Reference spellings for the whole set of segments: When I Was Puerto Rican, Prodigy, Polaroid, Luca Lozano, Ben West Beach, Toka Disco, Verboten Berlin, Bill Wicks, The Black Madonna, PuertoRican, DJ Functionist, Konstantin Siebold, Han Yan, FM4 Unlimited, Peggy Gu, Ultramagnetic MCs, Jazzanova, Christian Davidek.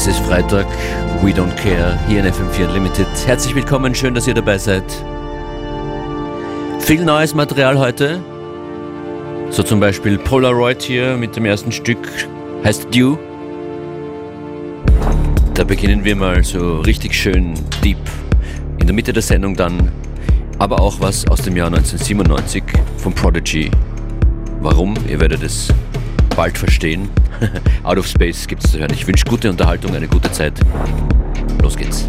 Es ist Freitag, we don't care, hier in FM4 Unlimited. Herzlich willkommen, schön, dass ihr dabei seid. Viel neues Material heute, so zum Beispiel Polaroid hier mit dem ersten Stück, heißt Dew. Da beginnen wir mal so richtig schön deep, in der Mitte der Sendung dann, aber auch was aus dem Jahr 1997 von Prodigy. Warum? Ihr werdet es bald verstehen. Out of Space gibt's zu hören. Ich wünsche gute Unterhaltung, eine gute Zeit. Los geht's.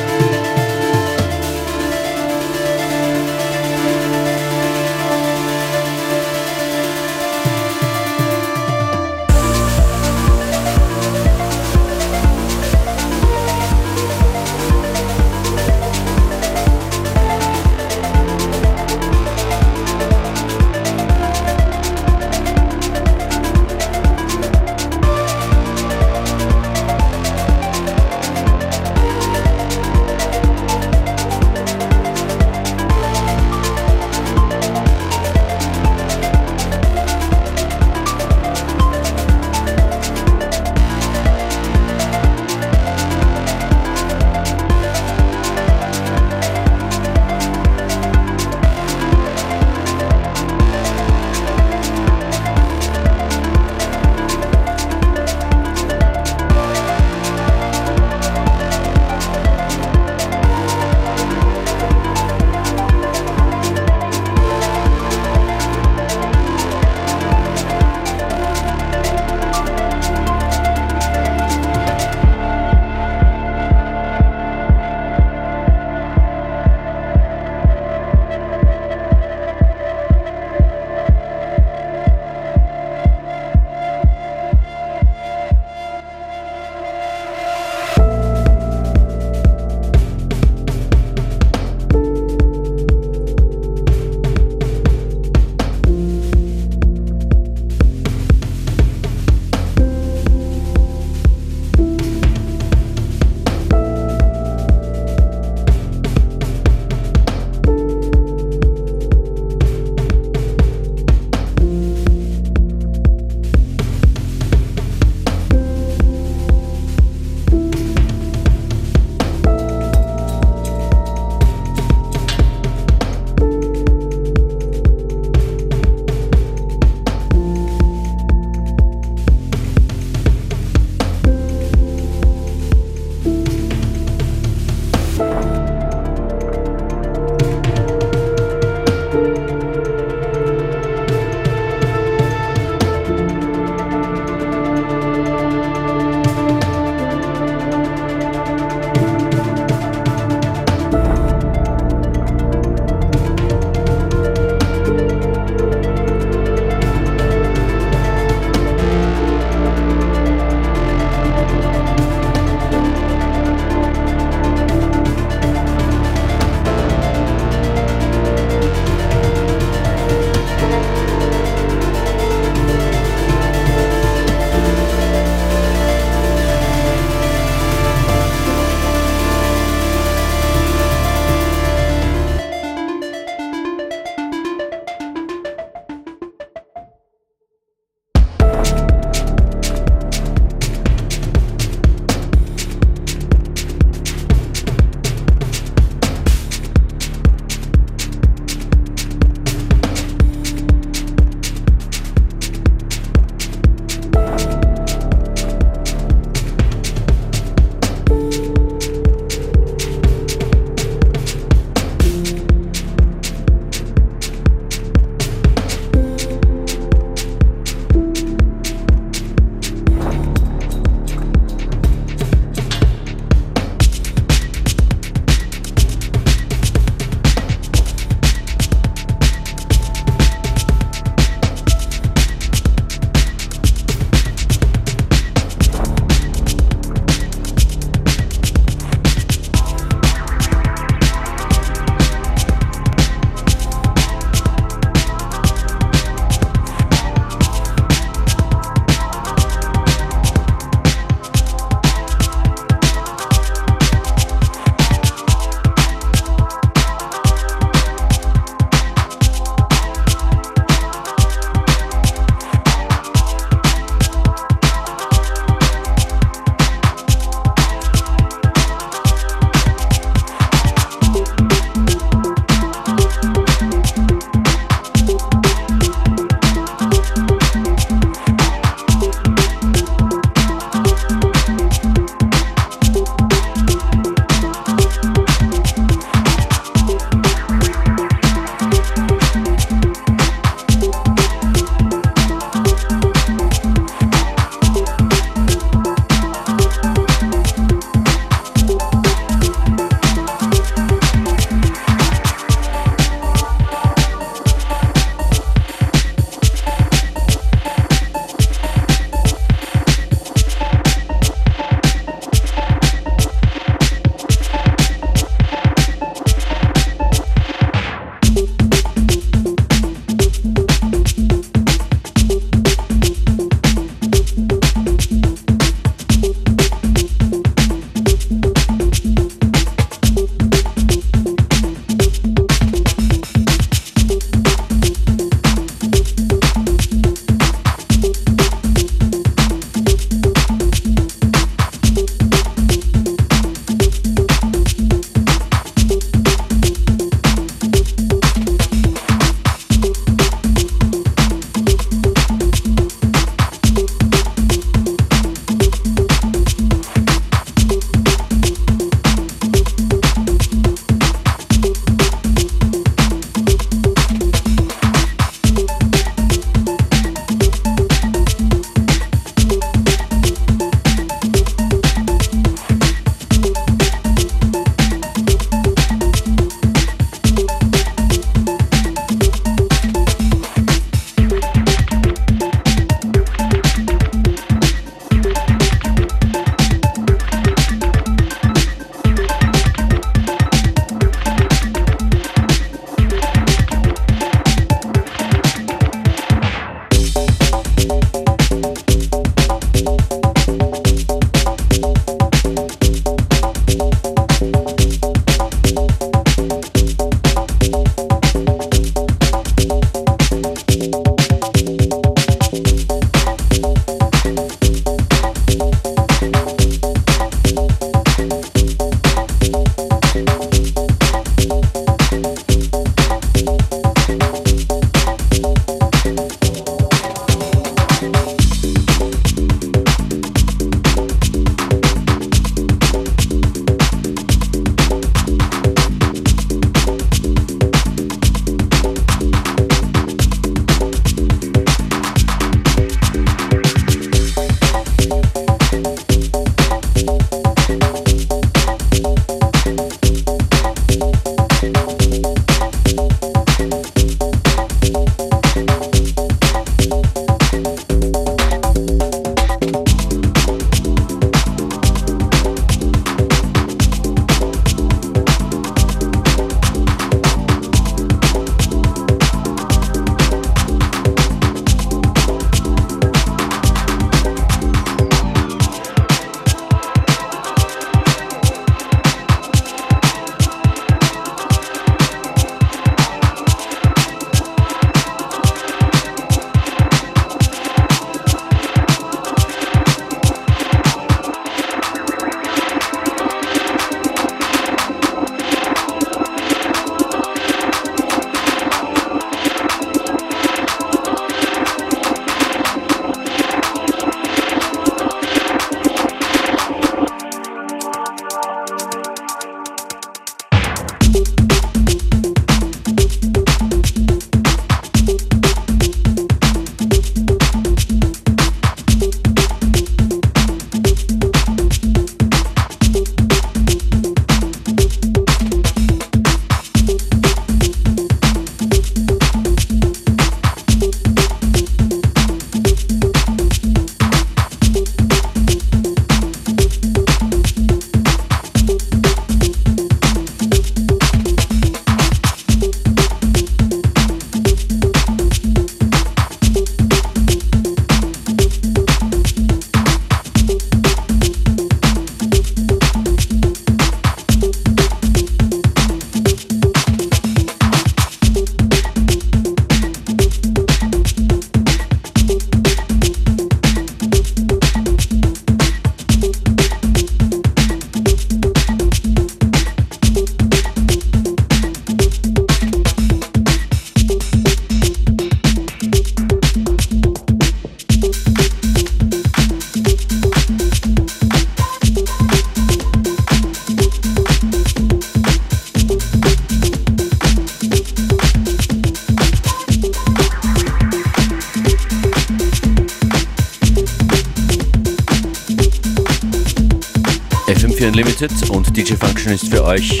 FM4 Unlimited und DJ Functionist für euch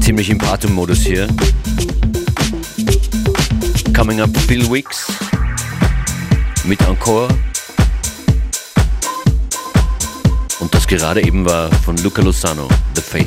ziemlich im Partum-Modus hier. Coming up Bill Wicks mit Encore. Und das gerade eben war von Luca Lozano, The Faith.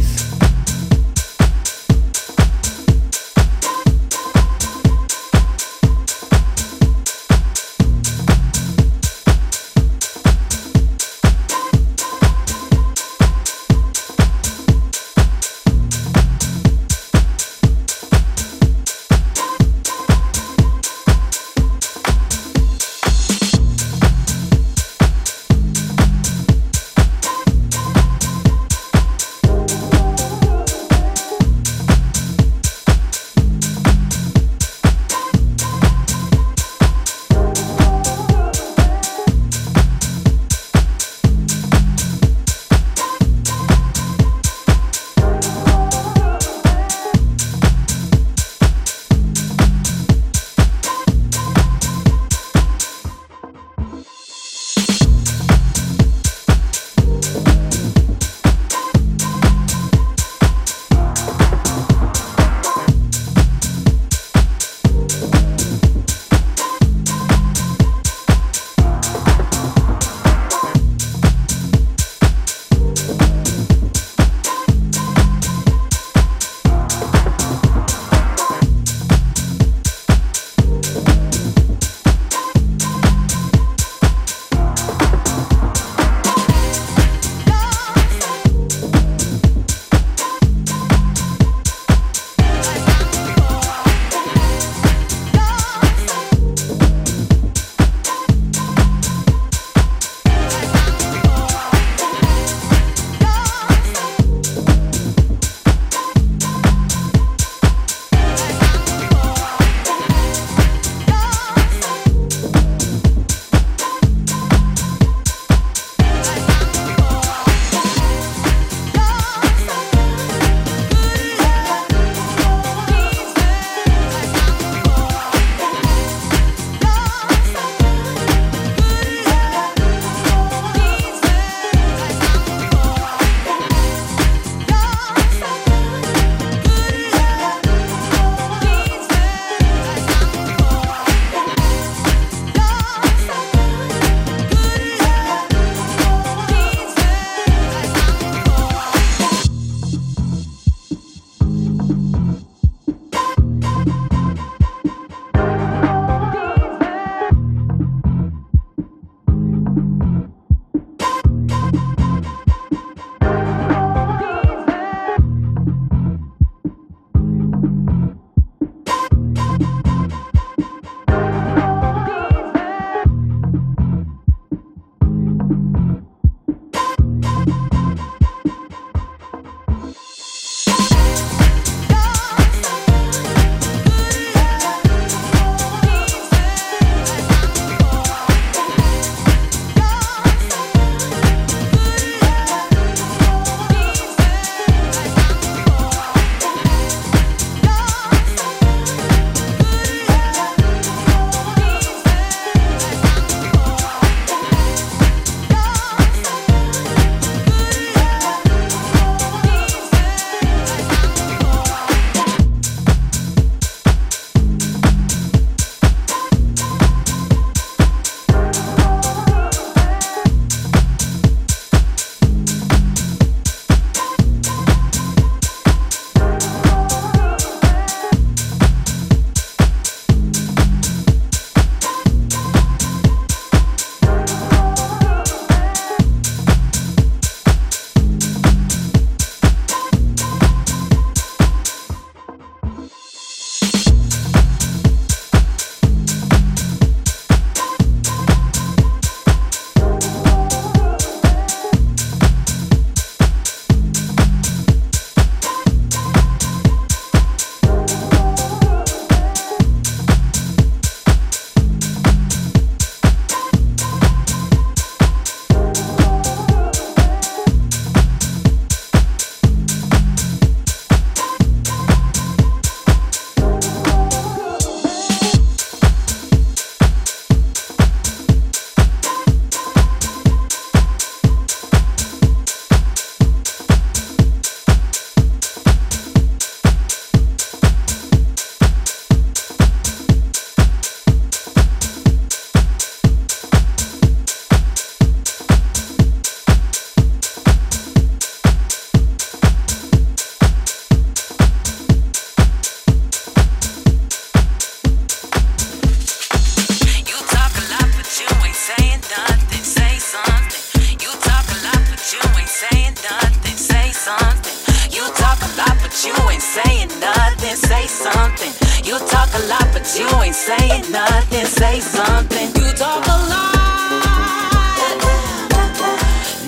Cause you ain't saying nothing, say something. You talk a lot,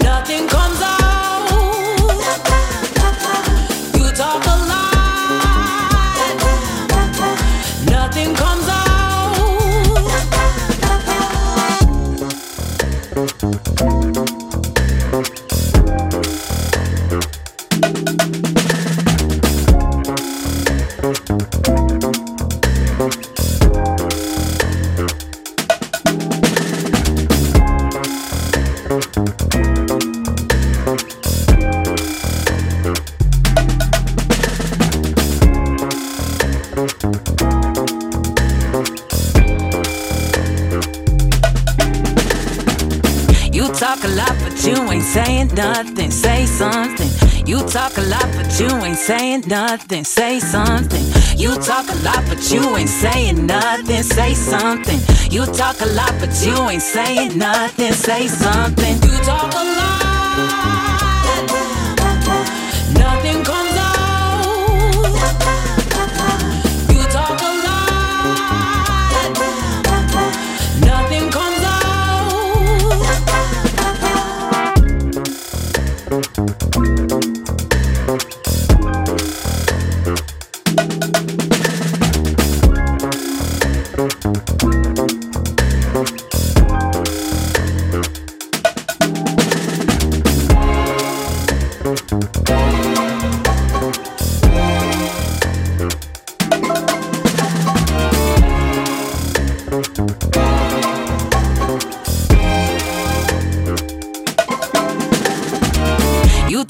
nothing comes out. You talk a lot, nothing comes out. Saying nothing, say something. You talk a lot, but you ain't saying nothing, say something. You talk a lot, but you ain't saying nothing, say something. You talk a lot, but you ain't saying nothing, say something. You talk a lot, nothing comes out. You talk a lot, nothing comes out.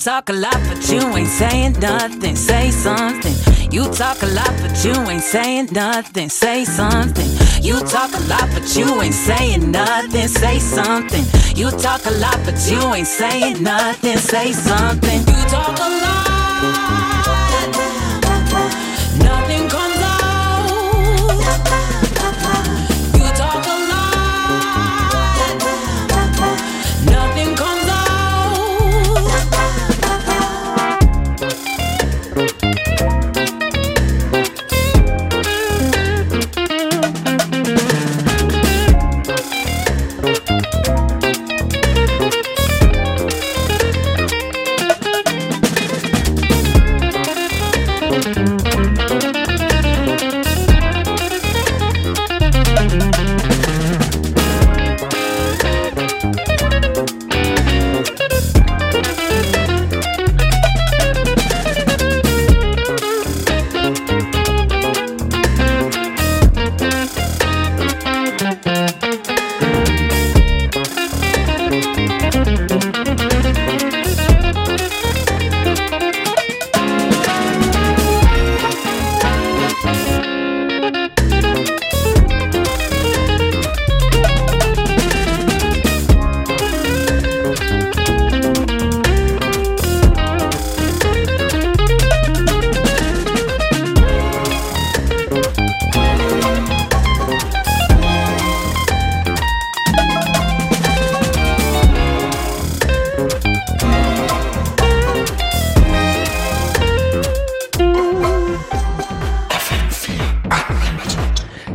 Talk a lot, but you ain't saying nothing, say something. You talk a lot, but you ain't saying nothing, say something. You talk a lot, but you ain't saying nothing, say something. You talk a lot, but you ain't saying nothing, say something. You talk a lot, nothing comes out. You talk a lot, nothing comes out.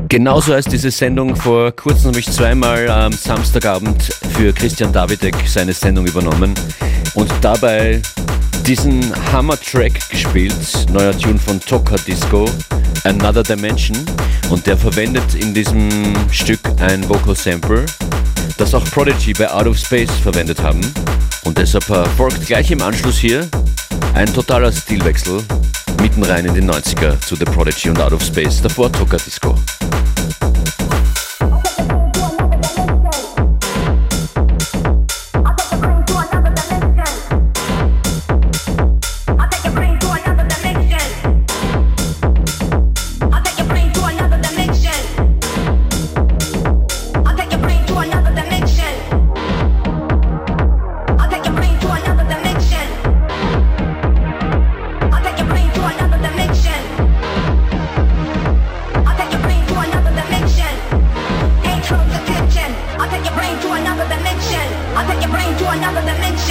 Genauso heißt diese Sendung. Vor kurzem habe ich zweimal am Samstagabend für Christian Davidek seine Sendung übernommen und dabei diesen Hammer-Track gespielt, neuer Tune von Toka Disco, Another Dimension, und der verwendet in diesem Stück ein Vocal Sample, das auch Prodigy bei Out of Space verwendet haben, und deshalb folgt gleich im Anschluss hier ein totaler Stilwechsel mitten rein in den 90er zu The Prodigy und Out of Space, davor Toka Disco.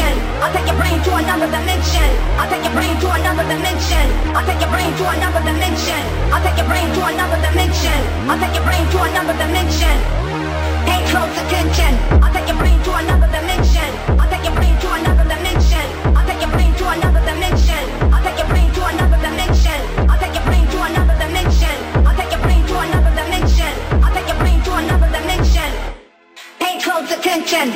dimension. I'll take your brain to another dimension. I'll take your brain to another dimension. I'll take your brain to another dimension. I'll take your brain to another dimension. I'll take your brain to another dimension. Pay close attention. I'll take your brain to another dimension. I'll take your brain to another dimension. I'll take your brain to another dimension. I'll take your brain to another dimension. I'll take your brain to another dimension. I'll take your brain to another dimension. I'll take your brain to another dimension. Pay close attention.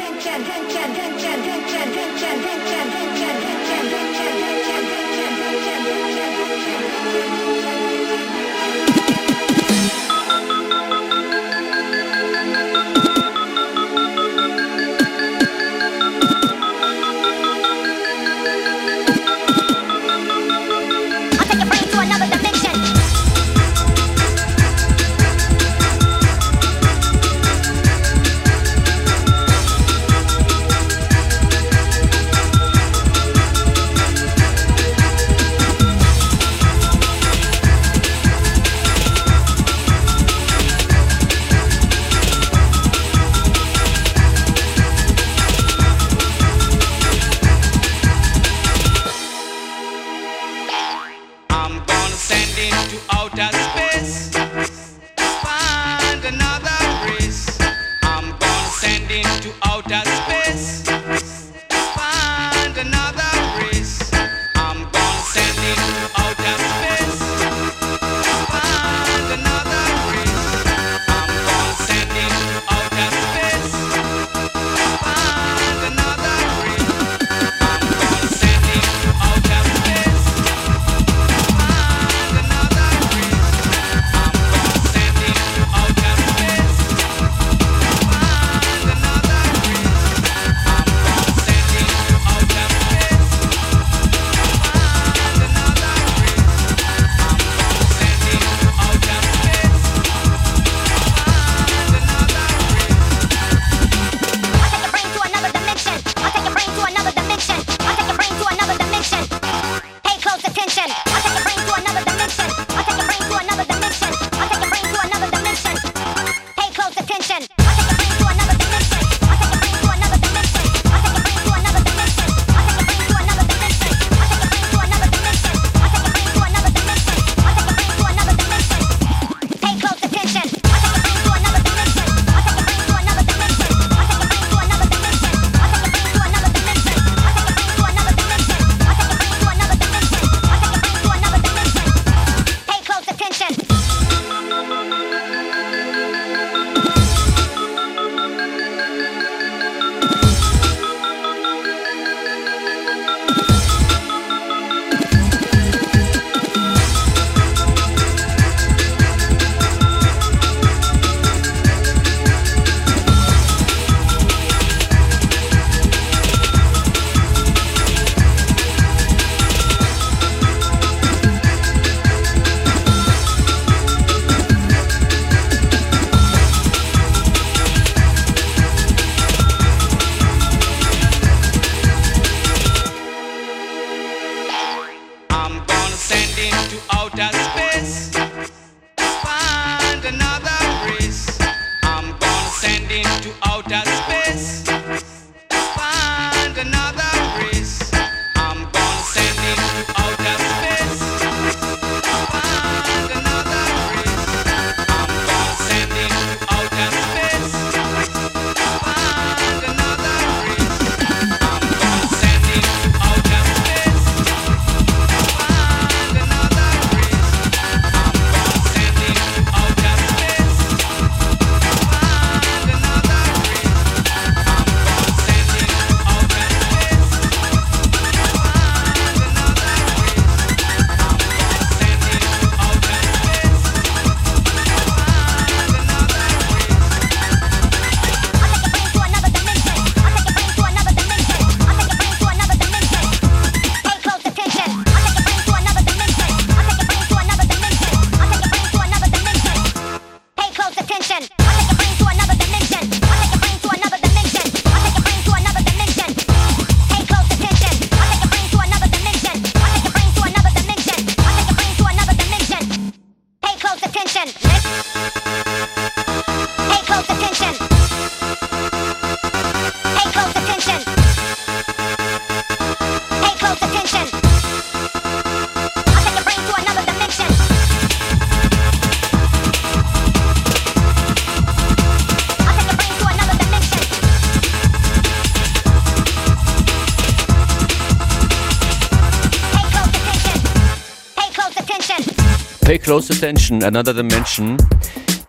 Pay close attention, Another Dimension.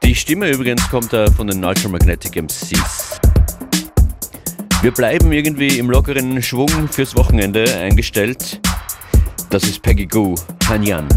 Die Stimme übrigens kommt da von den Ultramagnetic MCs. Wir bleiben irgendwie im lockeren Schwung fürs Wochenende eingestellt. Das ist Peggy Gu, Han Yan.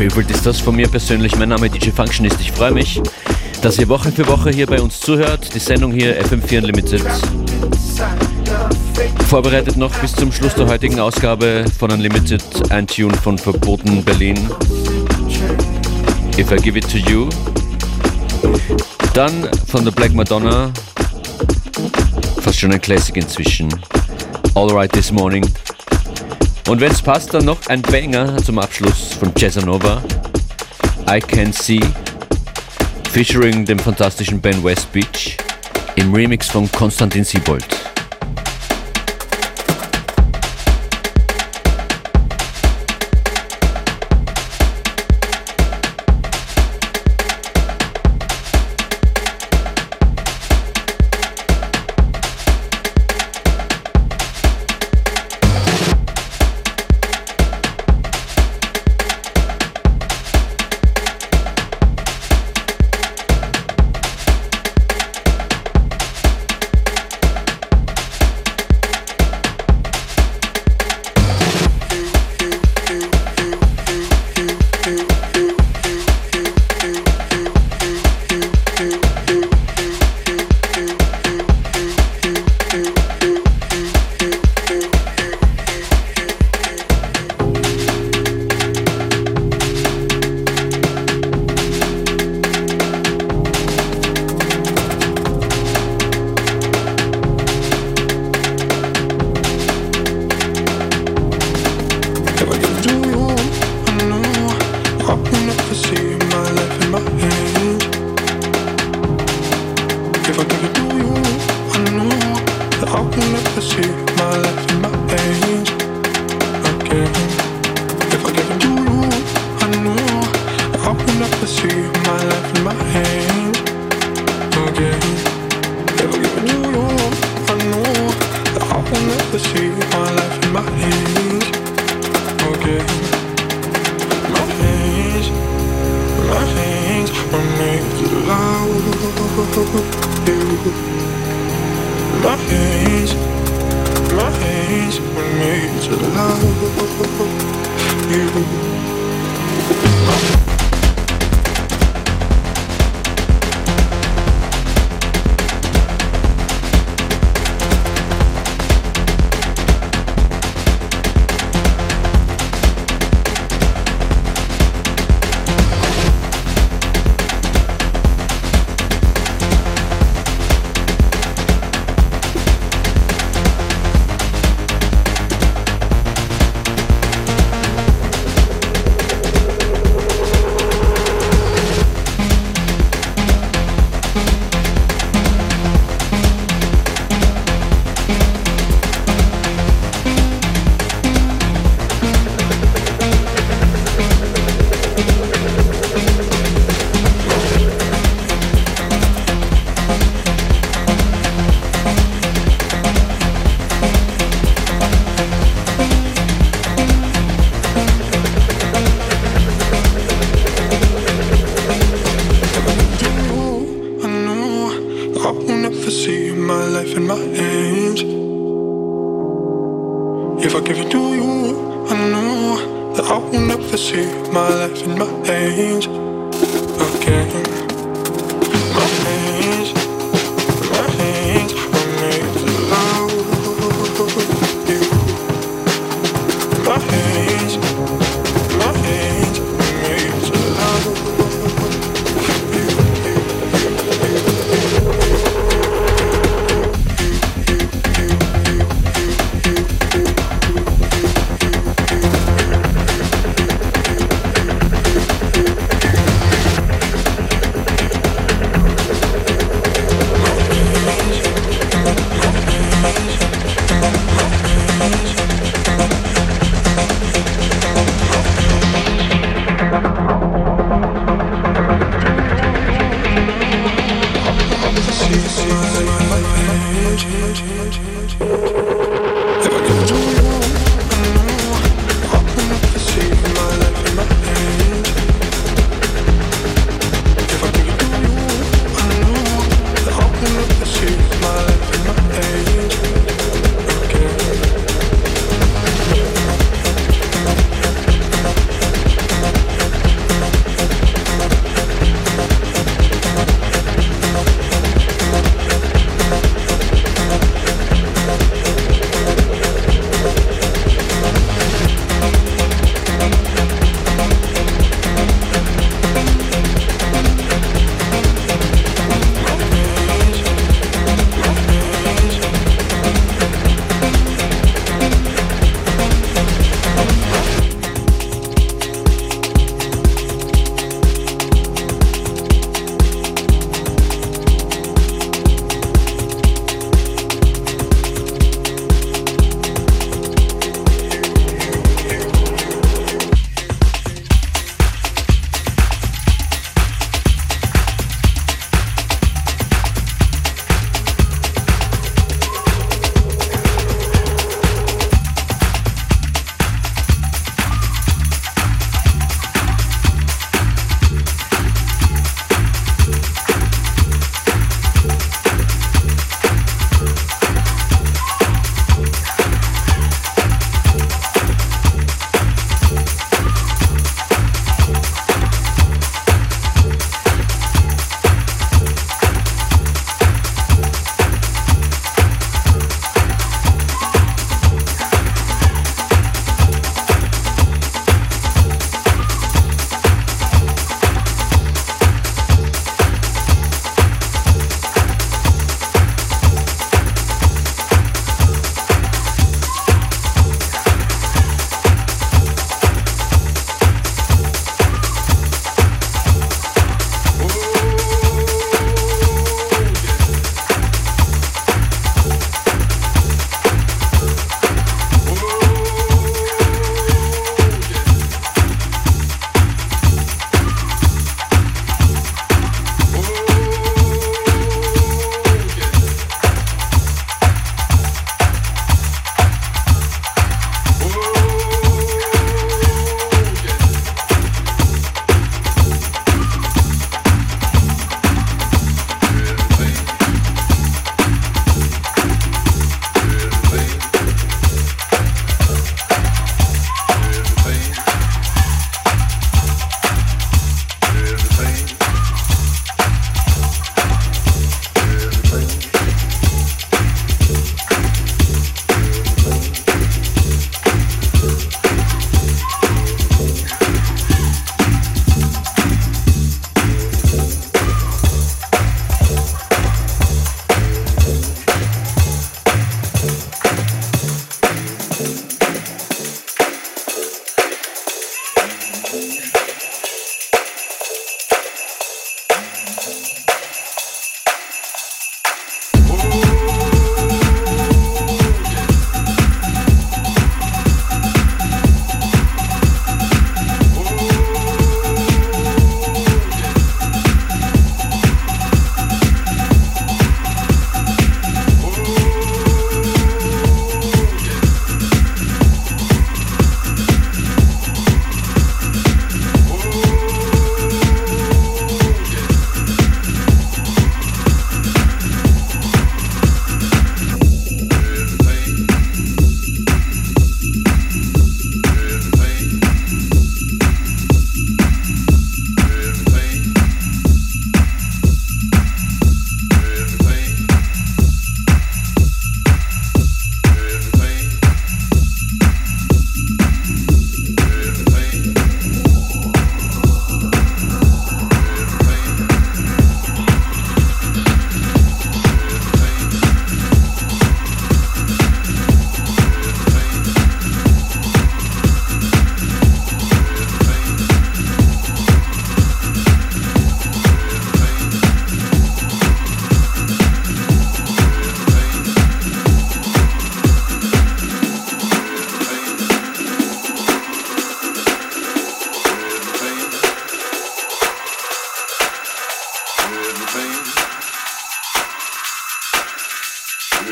Favorite ist das von mir persönlich. Mein Name ist DJ Functionist. Ich freue mich, dass ihr Woche für Woche hier bei uns zuhört. Die Sendung hier FM4 Unlimited. Vorbereitet noch bis zum Schluss der heutigen Ausgabe von Unlimited ein Tune von Verboten Berlin. If I Give It To You. Dann von The Black Madonna. Fast schon ein Classic inzwischen. All Right This Morning. Und wenn es passt, dann noch ein Banger zum Abschluss von Jazzanova, I Can See, featuring dem fantastischen Ben West Beach im Remix von Konstantin Siebold. my hands were made to love you.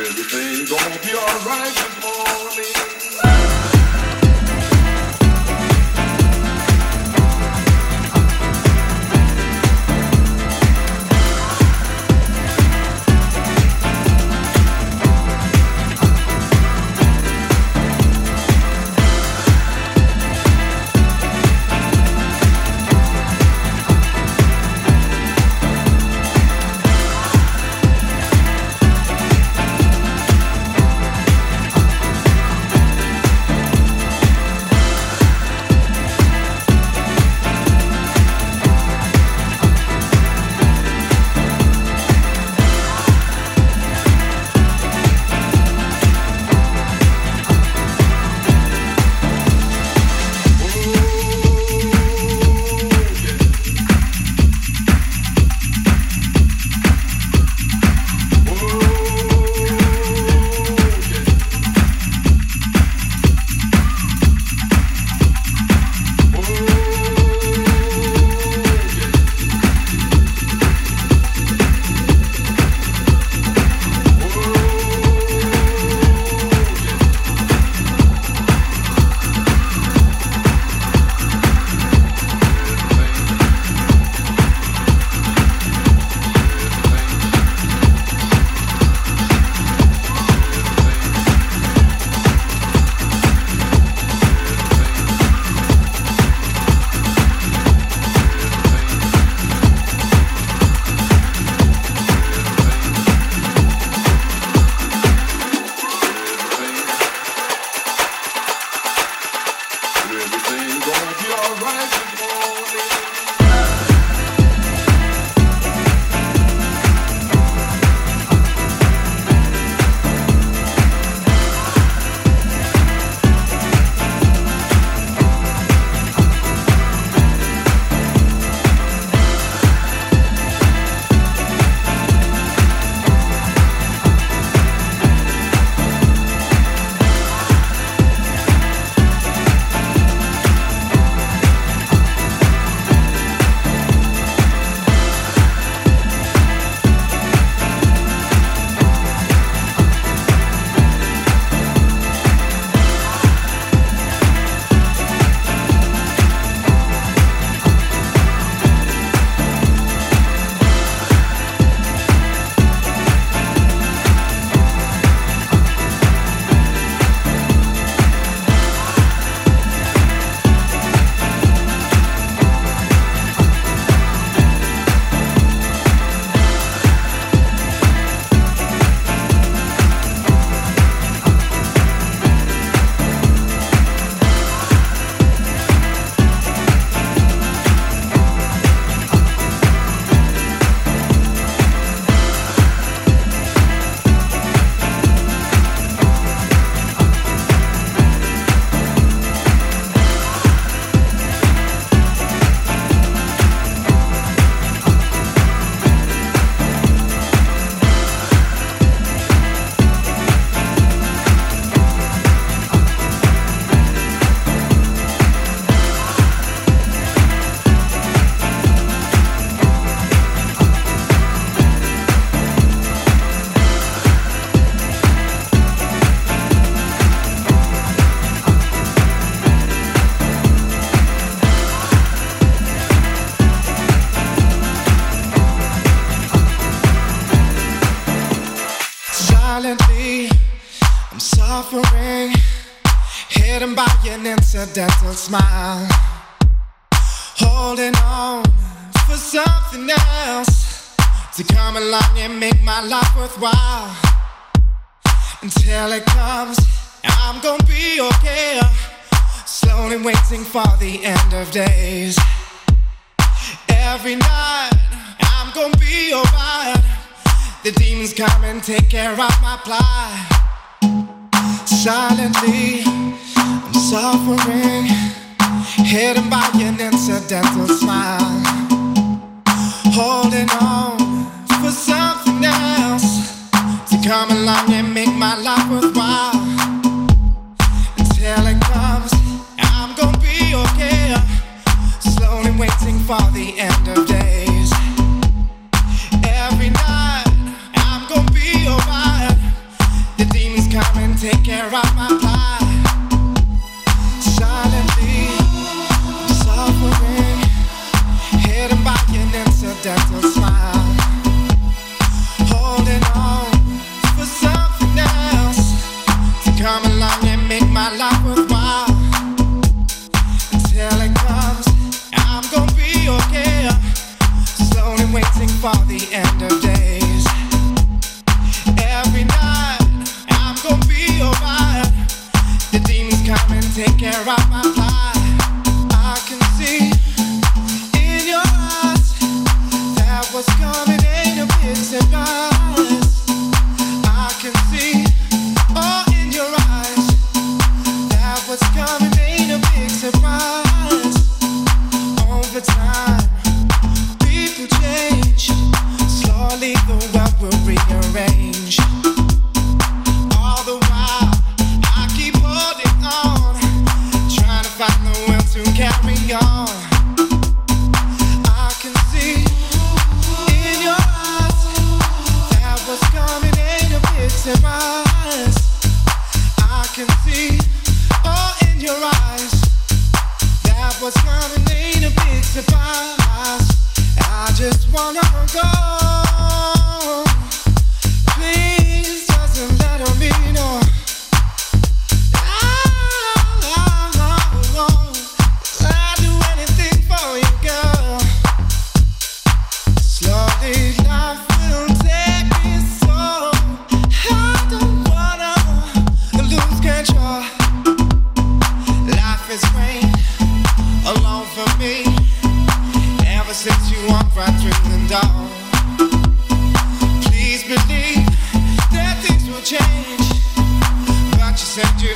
Everything gonna be alright this morning. Incidental smile, holding on for something else to come along and make my life worthwhile. Until it comes, I'm gonna be okay. Slowly waiting for the end of days. Every night, I'm gonna be alright. The demons come and take care of my plight. Silently suffering, hidden by an incidental smile, holding on for something else to come along and make my life worthwhile. Until it comes, I'm gonna be okay. Slowly waiting for the end of days. Every night, I'm gonna be alright. Thank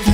you.